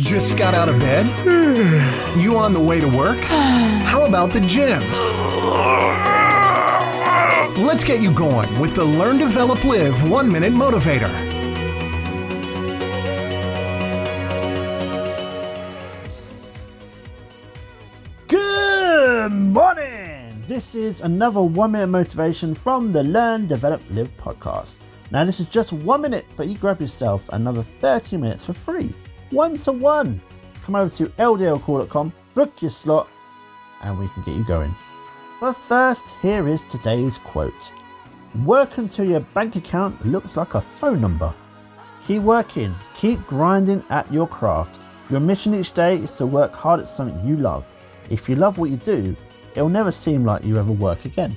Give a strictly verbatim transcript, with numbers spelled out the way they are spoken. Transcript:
Just got out of bed? You on the way to work? How about the gym? Let's get you going with the Learn, Develop, Live one-minute motivator. Good morning! This is another one-minute motivation from the Learn, Develop, Live podcast. Now this is just one minute, but you grab yourself another thirty minutes for free. One-to-one. Come over to L D L call dot com, book your slot, and we can get you going. But first, here is today's quote. Work until your bank account looks like a phone number. Keep working, keep grinding at your craft. Your mission each day is to work hard at something you love. If you love what you do, it'll never seem like you ever work again.